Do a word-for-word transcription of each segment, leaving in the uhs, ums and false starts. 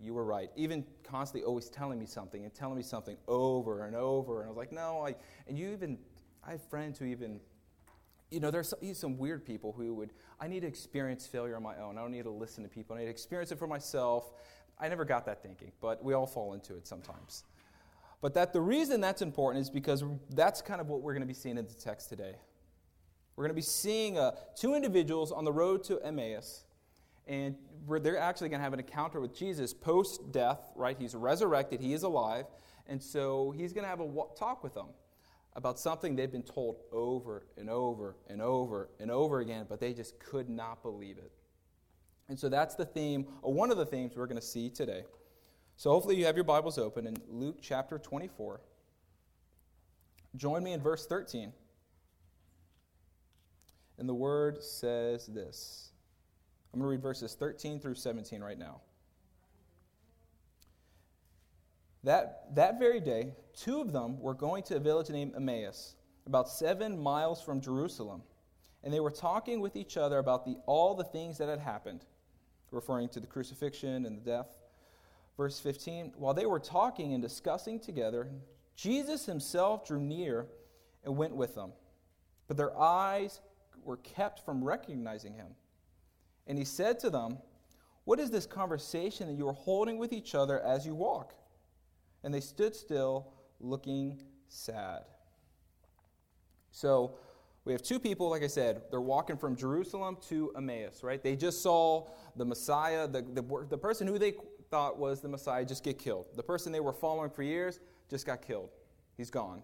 you were right. Even constantly always telling me something and telling me something over and over. And I was like, no, I, and you even, I have friends who even, you know, there's some, some weird people who would, I need to experience failure on my own. I don't need to listen to people. I need to experience it for myself. I never got that thinking, but we all fall into it sometimes. But that the reason that's important is because that's kind of what we're going to be seeing in the text today. We're going to be seeing uh, two individuals on the road to Emmaus, and we're, they're actually going to have an encounter with Jesus post-death, right? He's resurrected, he is alive, and so he's going to have a w- talk with them about something they've been told over and over and over and over again, but they just could not believe it. And so that's the theme, or one of the themes we're going to see today. So hopefully you have your Bibles open in Luke chapter twenty-four. Join me in verse thirteen. And the word says this. I'm going to read verses thirteen through seventeen right now. That, that very day, two of them were going to a village named Emmaus, about seven miles from Jerusalem. And they were talking with each other about the, all the things that had happened, referring to the crucifixion and the death. Verse fifteen, while they were talking and discussing together, Jesus himself drew near and went with them. But their eyes were kept from recognizing him. And he said to them, "What is this conversation that you are holding with each other as you walk?" And they stood still, looking sad. So, we have two people, like I said, they're walking from Jerusalem to Emmaus, right? They just saw the Messiah, the, the, the person who they thought was the Messiah just get killed. The person they were following for years just got killed. He's gone.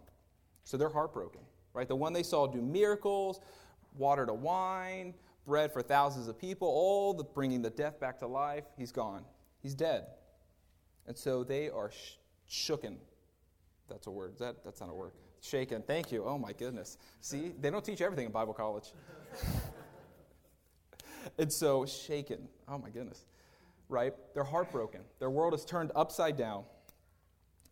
So they're heartbroken, right? The one they saw do miracles, water to wine, bread for thousands of people, all the bringing the death back to life, he's gone. He's dead. And so they are sh- shooken. That's a word. That That's not a word. Shaken. Thank you. Oh, my goodness. See, they don't teach everything in Bible college. And so, shaken. Oh, my goodness. Right? They're heartbroken. Their world is turned upside down.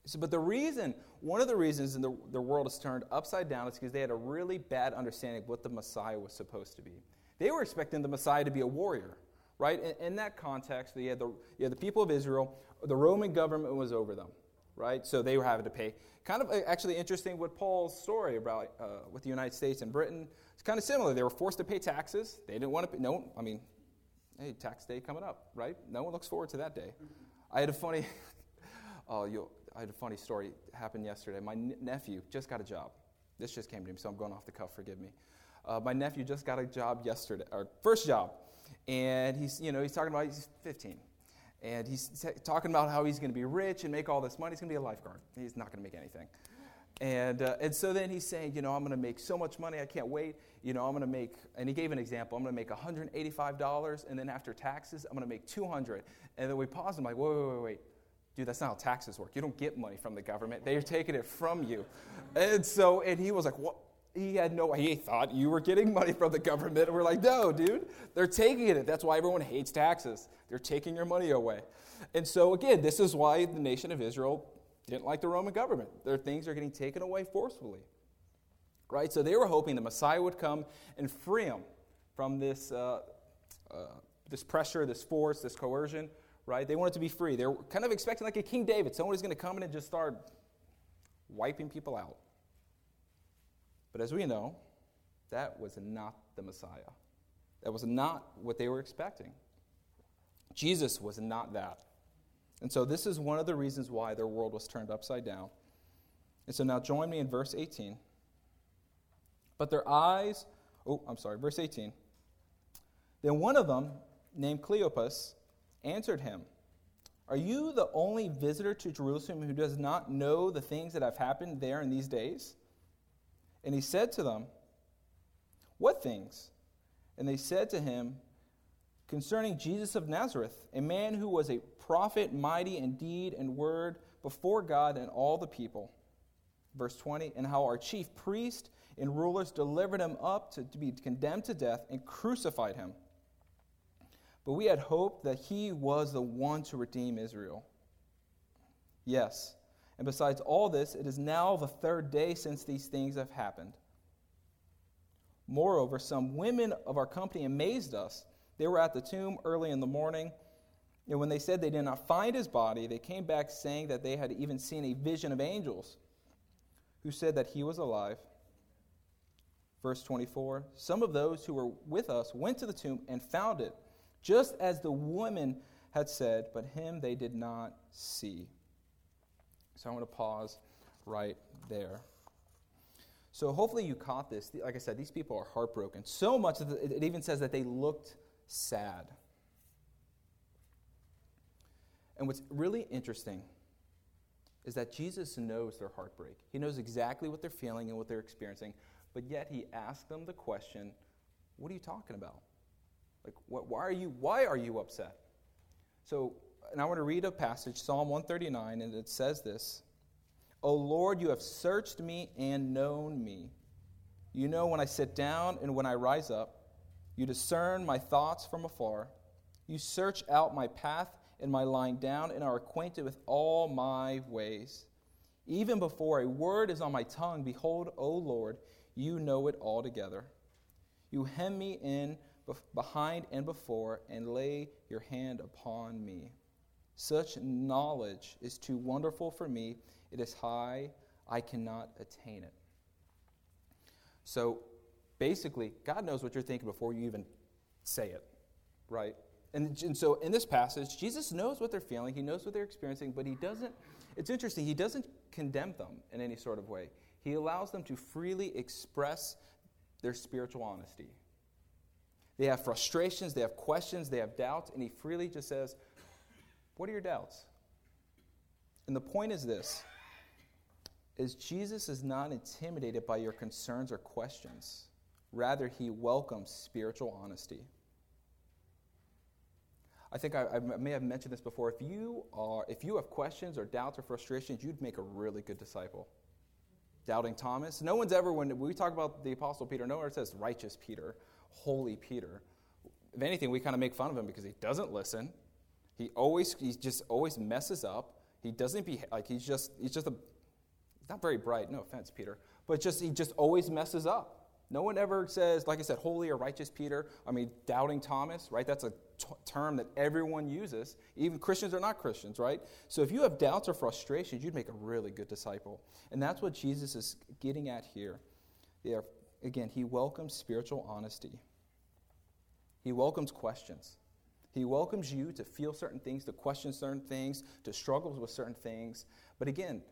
So, but the reason, one of the reasons in the, their world is turned upside down is because they had a really bad understanding of what the Messiah was supposed to be. They were expecting the Messiah to be a warrior, right? In, in that context, they had the, you had the people of Israel, the Roman government was over them. Right, so they were having to pay. Kind of actually interesting what Paul's story about uh, with the United States and Britain. It's kind of similar. They were forced to pay taxes. They didn't want to pay. No, I mean, hey, tax day coming up, right? No one looks forward to that day. I had a funny, oh, you. I had a funny story happen yesterday. My n- nephew just got a job. This just came to me, so I'm going off the cuff. Forgive me. Uh, my nephew just got a job yesterday, or first job, and he's you know he's talking about he's fifteen. And he's t- talking about how he's going to be rich and make all this money. He's going to be a lifeguard. He's not going to make anything. And uh, and so then he's saying, you know, I'm going to make so much money. I can't wait. You know, I'm going to make, and he gave an example. I'm going to make one hundred eighty-five dollars. And then after taxes, I'm going to make two hundred dollars. And then we paused and I'm like, wait, wait, wait, wait. Dude, that's not how taxes work. You don't get money from the government. They're taking it from you. And so, and he was like, what? He had no, he thought you were getting money from the government. And we're like, no, dude, they're taking it. That's why everyone hates taxes. They're taking your money away. And so, again, this is why the nation of Israel didn't like the Roman government. Their things are getting taken away forcefully, right? So they were hoping the Messiah would come and free them from this, uh, uh, this pressure, this force, this coercion, right? They wanted to be free. They were kind of expecting like a King David. Someone was going to come in and just start wiping people out. But as we know, that was not the Messiah. That was not what they were expecting. Jesus was not that. And so this is one of the reasons why their world was turned upside down. And so now join me in verse eighteen. But their eyes, oh, I'm sorry, verse eighteen. Then one of them, named Cleopas, answered him, "Are you the only visitor to Jerusalem who does not know the things that have happened there in these days?" And he said to them, "What things?" And they said to him, "Concerning Jesus of Nazareth, a man who was a prophet, mighty in deed and word before God and all the people." Verse twenty, "And how our chief priests and rulers delivered him up to, to be condemned to death and crucified him. But we had hoped that he was the one to redeem Israel. Yes. And besides all this, it is now the third day since these things have happened. Moreover, some women of our company amazed us. They were at the tomb early in the morning, And when they said they did not find his body, they came back saying that they had even seen a vision of angels who said that he was alive. Verse twenty-four, some of those who were with us went to the tomb and found it, just as the woman had said, but him they did not see. So I want to pause right there. So hopefully you caught this. Like I said, these people are heartbroken. So much that it even says that they looked sad. And what's really interesting is that Jesus knows their heartbreak. He knows exactly what they're feeling and what they're experiencing, but yet he asked them the question, what are you talking about? Like, what, why are you, why are you upset? So, and I want to read a passage, Psalm one thirty-nine, and it says this, O Lord, you have searched me and known me. You know when I sit down and when I rise up. You discern my thoughts from afar. You search out my path and my lying down, and are acquainted with all my ways. Even before a word is on my tongue, behold, O Lord, you know it altogether. You hem me in bef- behind and before, and lay your hand upon me. Such knowledge is too wonderful for me. It is high, I cannot attain it. So, basically, God knows what you're thinking before you even say it, right? And, and so in this passage, Jesus knows what they're feeling. He knows what they're experiencing, but he doesn't, it's interesting, he doesn't condemn them in any sort of way. He allows them to freely express their spiritual honesty. They have frustrations, they have questions, they have doubts, and he freely just says, what are your doubts? And the point is this, is Jesus is not intimidated by your concerns or questions. Rather, he welcomes spiritual honesty. I think I, I may have mentioned this before. If you are, if you have questions or doubts or frustrations, you'd make a really good disciple. Doubting Thomas. No one's ever, when we talk about the Apostle Peter, no one ever says righteous Peter, holy Peter. If anything, we kind of make fun of him because he doesn't listen. He always, he just always messes up. He doesn't be like he's just, he's just a, not very bright. No offense, Peter, but just he just always messes up. No one ever says, like I said, holy or righteous Peter. I mean, doubting Thomas, right? That's a t- term that everyone uses. Even Christians are not Christians, right? So if you have doubts or frustrations, you'd make a really good disciple. And that's what Jesus is getting at here. They are, again, he welcomes spiritual honesty. He welcomes questions. He welcomes you to feel certain things, to question certain things, to struggle with certain things. But again,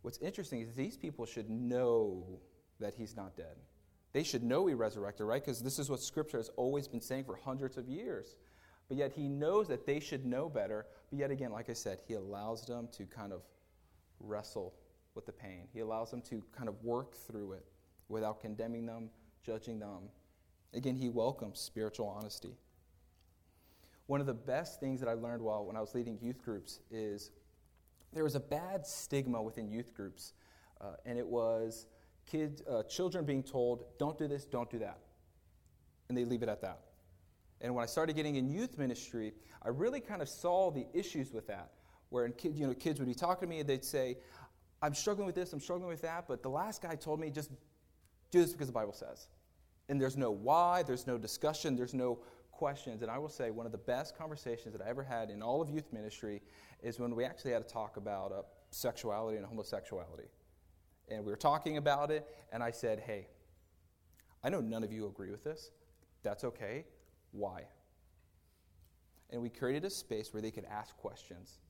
what's interesting is these people should know that he's not dead. They should know he resurrected, right? Because this is what Scripture has always been saying for hundreds of years. But yet he knows that they should know better. But yet again, like I said, he allows them to kind of wrestle with the pain. He allows them to kind of work through it without condemning them, judging them. Again, he welcomes spiritual honesty. One of the best things that I learned while when I was leading youth groups is there was a bad stigma within youth groups, uh, and it was Kids, uh, children being told, don't do this, don't do that. And they leave it at that. And when I started getting in youth ministry, I really kind of saw the issues with that, where in kid, you know, kids would be talking to me, and they'd say, I'm struggling with this, I'm struggling with that, but the last guy told me, just do this because the Bible says. And there's no why, there's no discussion, there's no questions. And I will say one of the best conversations that I ever had in all of youth ministry is when we actually had a talk about uh, sexuality and homosexuality. And we were talking about it, and I said, hey, I know none of you agree with this. That's okay. Why? And we created a space where they could ask questions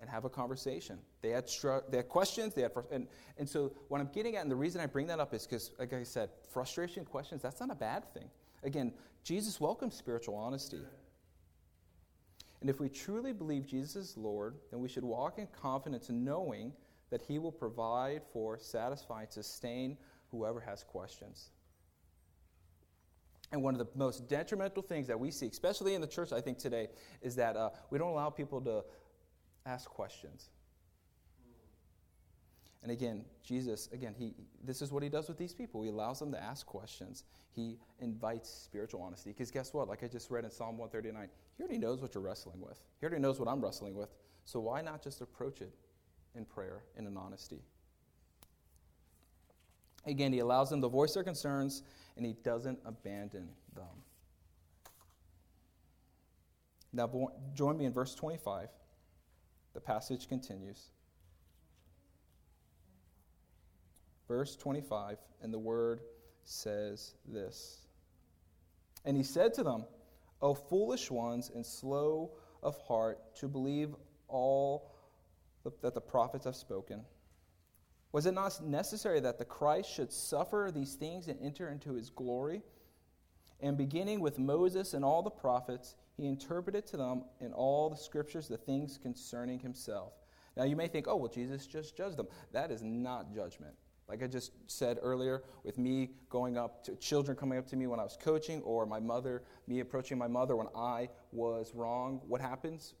and have a conversation. They had str- they had questions. They had fr- and, and so what I'm getting at, and the reason I bring that up is because, like I said, frustration, questions, that's not a bad thing. Again, Jesus welcomes spiritual honesty. And if we truly believe Jesus is Lord, then we should walk in confidence knowing that he will provide for, satisfy, and sustain whoever has questions. And one of the most detrimental things that we see, especially in the church, I think today, is that uh, we don't allow people to ask questions. And again, Jesus, again, he this is what he does with these people. He allows them to ask questions. He invites spiritual honesty. Because guess what? Like I just read in Psalm one thirty-nine, he already knows what you're wrestling with. He already knows what I'm wrestling with. So why not just approach it in prayer and in honesty? Again, he allows them to voice their concerns, and he doesn't abandon them. Now join me in verse twenty-five. The passage continues. Verse twenty-five, and the word says this. And he said to them, O foolish ones and slow of heart to believe all that the prophets have spoken. Was it not necessary that the Christ should suffer these things and enter into his glory? And beginning with Moses and all the prophets, he interpreted to them in all the scriptures the things concerning himself. Now you may think, oh, well, Jesus just judged them. That is not judgment. Like I just said earlier, with me going up to children coming up to me when I was coaching, or my mother, me approaching my mother when I was wrong, what happens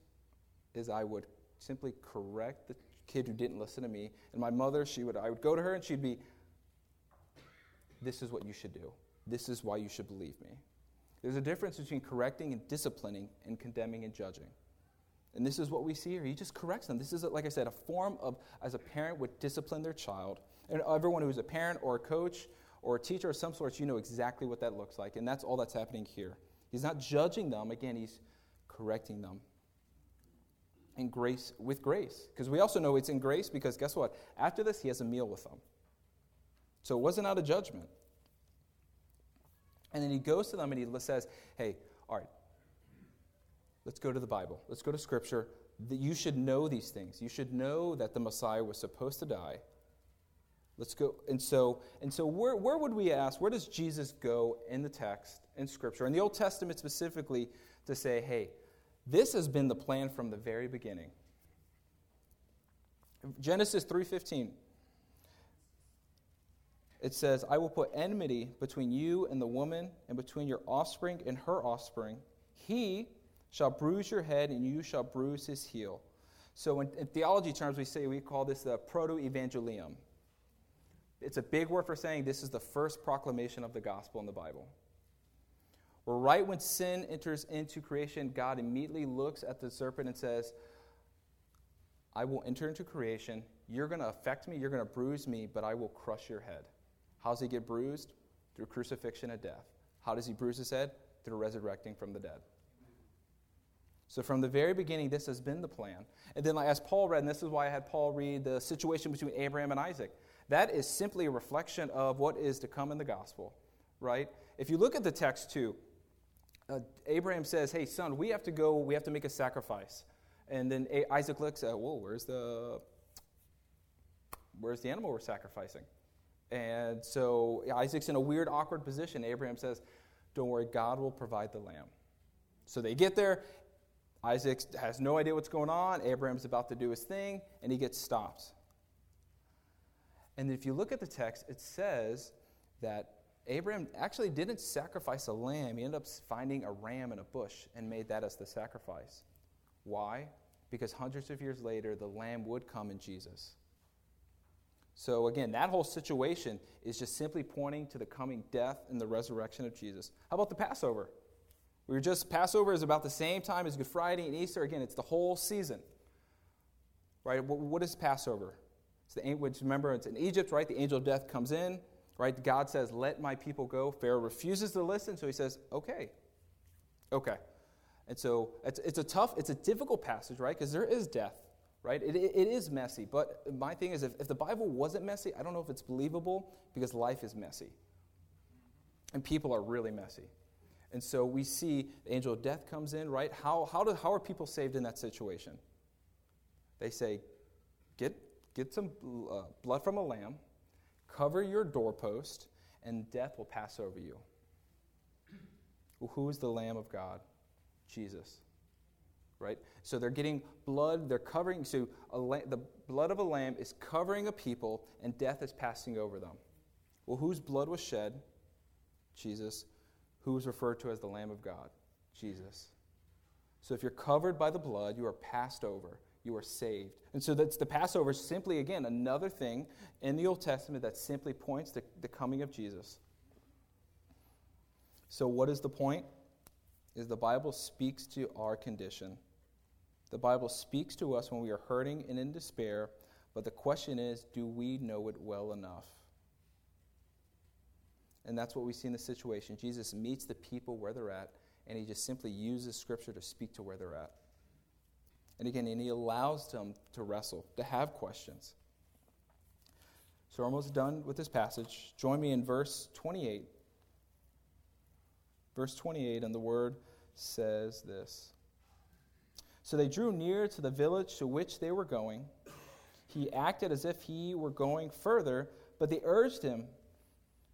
is I would simply correct the kid who didn't listen to me. And my mother, she would I would go to her and she'd be, this is what you should do. This is why you should believe me. There's a difference between correcting and disciplining and condemning and judging. And this is what we see here. He just corrects them. This is, like I said, a form of, as a parent would discipline their child. And everyone who's a parent or a coach or a teacher of some sort, you know exactly what that looks like. And that's all that's happening here. He's not judging them. Again, he's correcting them. And grace with grace. Because we also know it's in grace because guess what? After this, he has a meal with them. So it wasn't out of judgment. And then he goes to them and he says, hey, all right, let's go to the Bible. Let's go to Scripture. You should know these things. You should know that the Messiah was supposed to die. Let's go. And so, and so where, where would we ask, where does Jesus go in the text, in Scripture, in the Old Testament specifically, to say, hey, this has been the plan from the very beginning. Genesis three fifteen. It says, I will put enmity between you and the woman, and between your offspring and her offspring. He shall bruise your head, and you shall bruise his heel. So in, in theology terms, we say we call this the proto-evangelium. It's a big word for saying this is the first proclamation of the gospel in the Bible. Where right when sin enters into creation, God immediately looks at the serpent and says, I will enter into creation. You're going to affect me. You're going to bruise me, but I will crush your head. How does he get bruised? Through crucifixion and death. How does he bruise his head? Through resurrecting from the dead. So from the very beginning, this has been the plan. And then as Paul read, and this is why I had Paul read the situation between Abraham and Isaac. That is simply a reflection of what is to come in the gospel, right? If you look at the text too, uh, Abraham says, hey, son, we have to go, we have to make a sacrifice. And then a- Isaac looks at, whoa, where's the, where's the animal we're sacrificing? And so Isaac's in a weird, awkward position. Abraham says, don't worry, God will provide the lamb. So they get there. Isaac has no idea what's going on. Abraham's about to do his thing, and he gets stopped. And if you look at the text, it says that Abraham actually didn't sacrifice a lamb. He ended up finding a ram in a bush and made that as the sacrifice. Why? Because hundreds of years later, the lamb would come in Jesus. So again, that whole situation is just simply pointing to the coming death and the resurrection of Jesus. How about the Passover? We were just, Passover is about the same time as Good Friday and Easter. Again, it's the whole season. Right? What is Passover? It's the which remember it's in Egypt, right? The angel of death comes in, right? God says, "Let my people go." Pharaoh refuses to listen, so he says, "Okay, okay." And so it's, it's a tough, it's a difficult passage, right? Because there is death, right? It, it, it is messy. But my thing is, if, if the Bible wasn't messy, I don't know if it's believable because life is messy, and people are really messy. And so we see the angel of death comes in, right? How how do how are people saved in that situation? They say, "Get." Get some uh, blood from a lamb, cover your doorpost, and death will pass over you. Well, who is the Lamb of God? Jesus, right? So they're getting blood, they're covering, so a la- the blood of a lamb is covering a people, and death is passing over them. Well, whose blood was shed? Jesus. Who is referred to as the Lamb of God? Jesus. So if you're covered by the blood, you are passed over. You are saved. And so that's the Passover is simply, again, another thing in the Old Testament that simply points to the coming of Jesus. So what is the point? Is the Bible speaks to our condition. The Bible speaks to us when we are hurting and in despair, but the question is, do we know it well enough? And that's what we see in the situation. Jesus meets the people where they're at, and he just simply uses Scripture to speak to where they're at. And again, and he allows them to wrestle, to have questions. So we're almost done with this passage. Join me in verse twenty-eight. Verse twenty-eight, and the word says this. So they drew near to the village to which they were going. He acted as if he were going further, but they urged him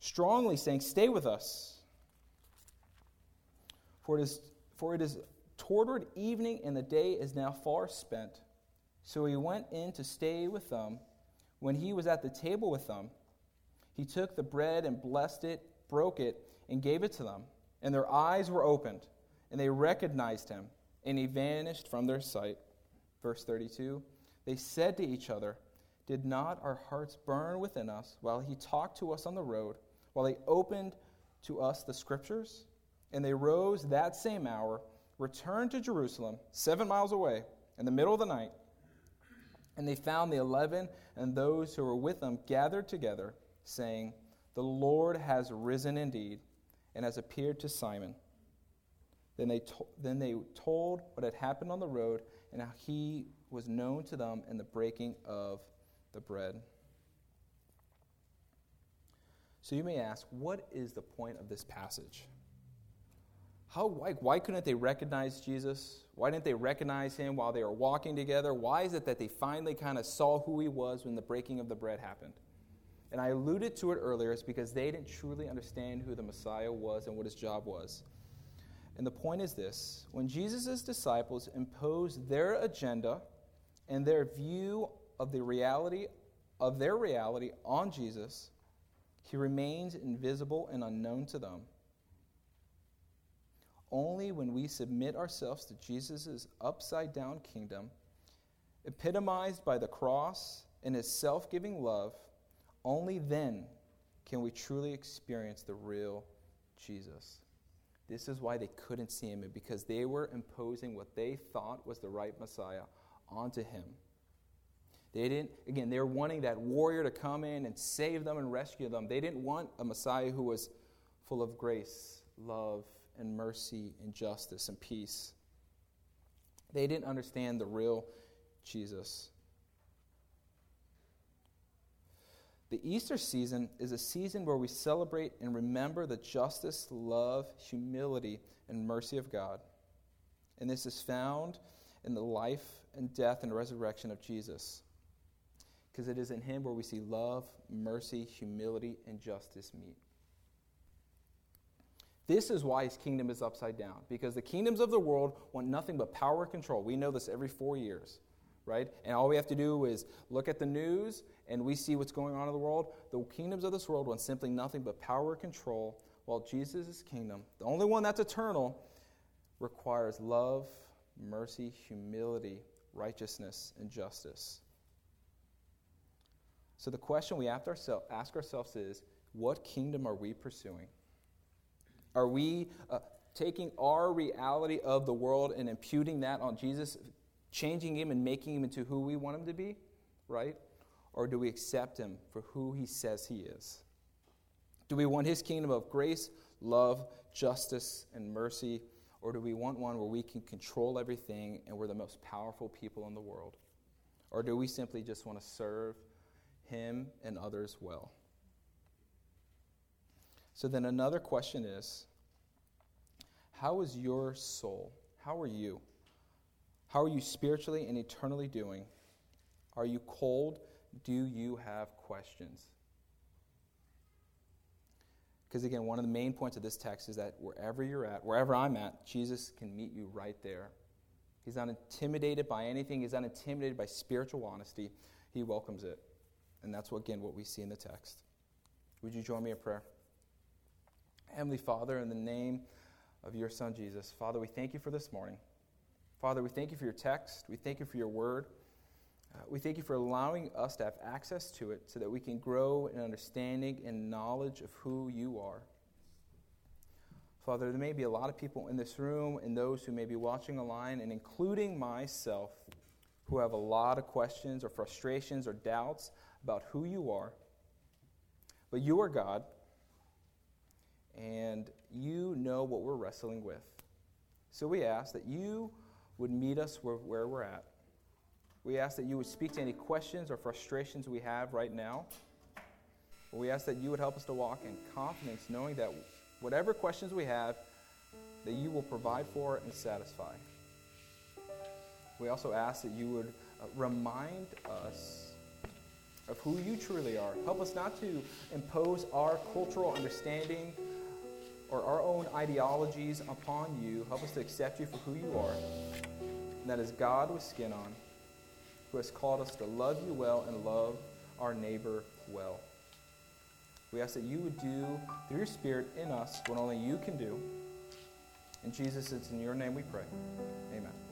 strongly, saying, "Stay with us, for it is for it is toward evening, and the day is now far spent." So he went in to stay with them. When he was at the table with them, he took the bread and blessed it, broke it, and gave it to them. And their eyes were opened, and they recognized him, and he vanished from their sight. Verse thirty-two, they said to each other, "Did not our hearts burn within us while he talked to us on the road, while he opened to us the Scriptures?" And they rose that same hour, returned to Jerusalem, seven miles away, in the middle of the night. And they found the eleven and those who were with them gathered together, saying, "The Lord has risen indeed, and has appeared to Simon." Then they to- then they told what had happened on the road, and how he was known to them in the breaking of the bread. So you may ask, what is the point of this passage? How why, why couldn't they recognize Jesus? Why didn't they recognize him while they were walking together? Why is it that they finally kind of saw who he was when the breaking of the bread happened? And I alluded to it earlier, it's because they didn't truly understand who the Messiah was and what his job was. And the point is this: when Jesus' disciples imposed their agenda and their view of the reality of their reality on Jesus, he remains invisible and unknown to them. Only when we submit ourselves to Jesus' upside-down kingdom, epitomized by the cross and his self-giving love, only then can we truly experience the real Jesus. This is why they couldn't see him, because they were imposing what they thought was the right Messiah onto him. They didn't, again, they were wanting that warrior to come in and save them and rescue them. They didn't want a Messiah who was full of grace, love, and mercy, and justice, and peace. They didn't understand the real Jesus. The Easter season is a season where we celebrate and remember the justice, love, humility, and mercy of God. And this is found in the life and death and resurrection of Jesus, because it is in him where we see love, mercy, humility, and justice meet. This is why his kingdom is upside down, because the kingdoms of the world want nothing but power and control. We know this every four years. Right? And all we have to do is look at the news, and we see what's going on in the world. The kingdoms of this world want simply nothing but power and control, while Jesus' kingdom, the only one that's eternal, requires love, mercy, humility, righteousness, and justice. So the question we have to ourself, ask ourselves is, what kingdom are we pursuing? Are we uh, taking our reality of the world and imputing that on Jesus, changing him and making him into who we want him to be, right? Or do we accept him for who he says he is? Do we want his kingdom of grace, love, justice, and mercy, or do we want one where we can control everything and we're the most powerful people in the world? Or do we simply just want to serve him and others well? So then another question is, how is your soul? How are you? How are you spiritually and eternally doing? Are you cold? Do you have questions? Because again, one of the main points of this text is that wherever you're at, wherever I'm at, Jesus can meet you right there. He's not intimidated by anything. He's not intimidated by spiritual honesty. He welcomes it. And that's, what, again, what we see in the text. Would you join me in prayer? Heavenly Father, in the name of your Son, Jesus, Father, we thank you for this morning. Father, we thank you for your text. We thank you for your word. Uh, we thank you for allowing us to have access to it so that we can grow in understanding and knowledge of who you are. Father, there may be a lot of people in this room and those who may be watching online, and including myself, who have a lot of questions or frustrations or doubts about who you are. But you are God, and you know what we're wrestling with. So we ask that you would meet us where, where we're at. We ask that you would speak to any questions or frustrations we have right now. We ask that you would help us to walk in confidence, knowing that whatever questions we have, that you will provide for and satisfy. We also ask that you would remind us of who you truly are. Help us not to impose our cultural understanding or our own ideologies upon you. Help us to accept you for who you are, and that is God with skin on, who has called us to love you well and love our neighbor well. We ask that you would do, through your Spirit in us, what only you can do. In Jesus, it's in your name we pray. Amen.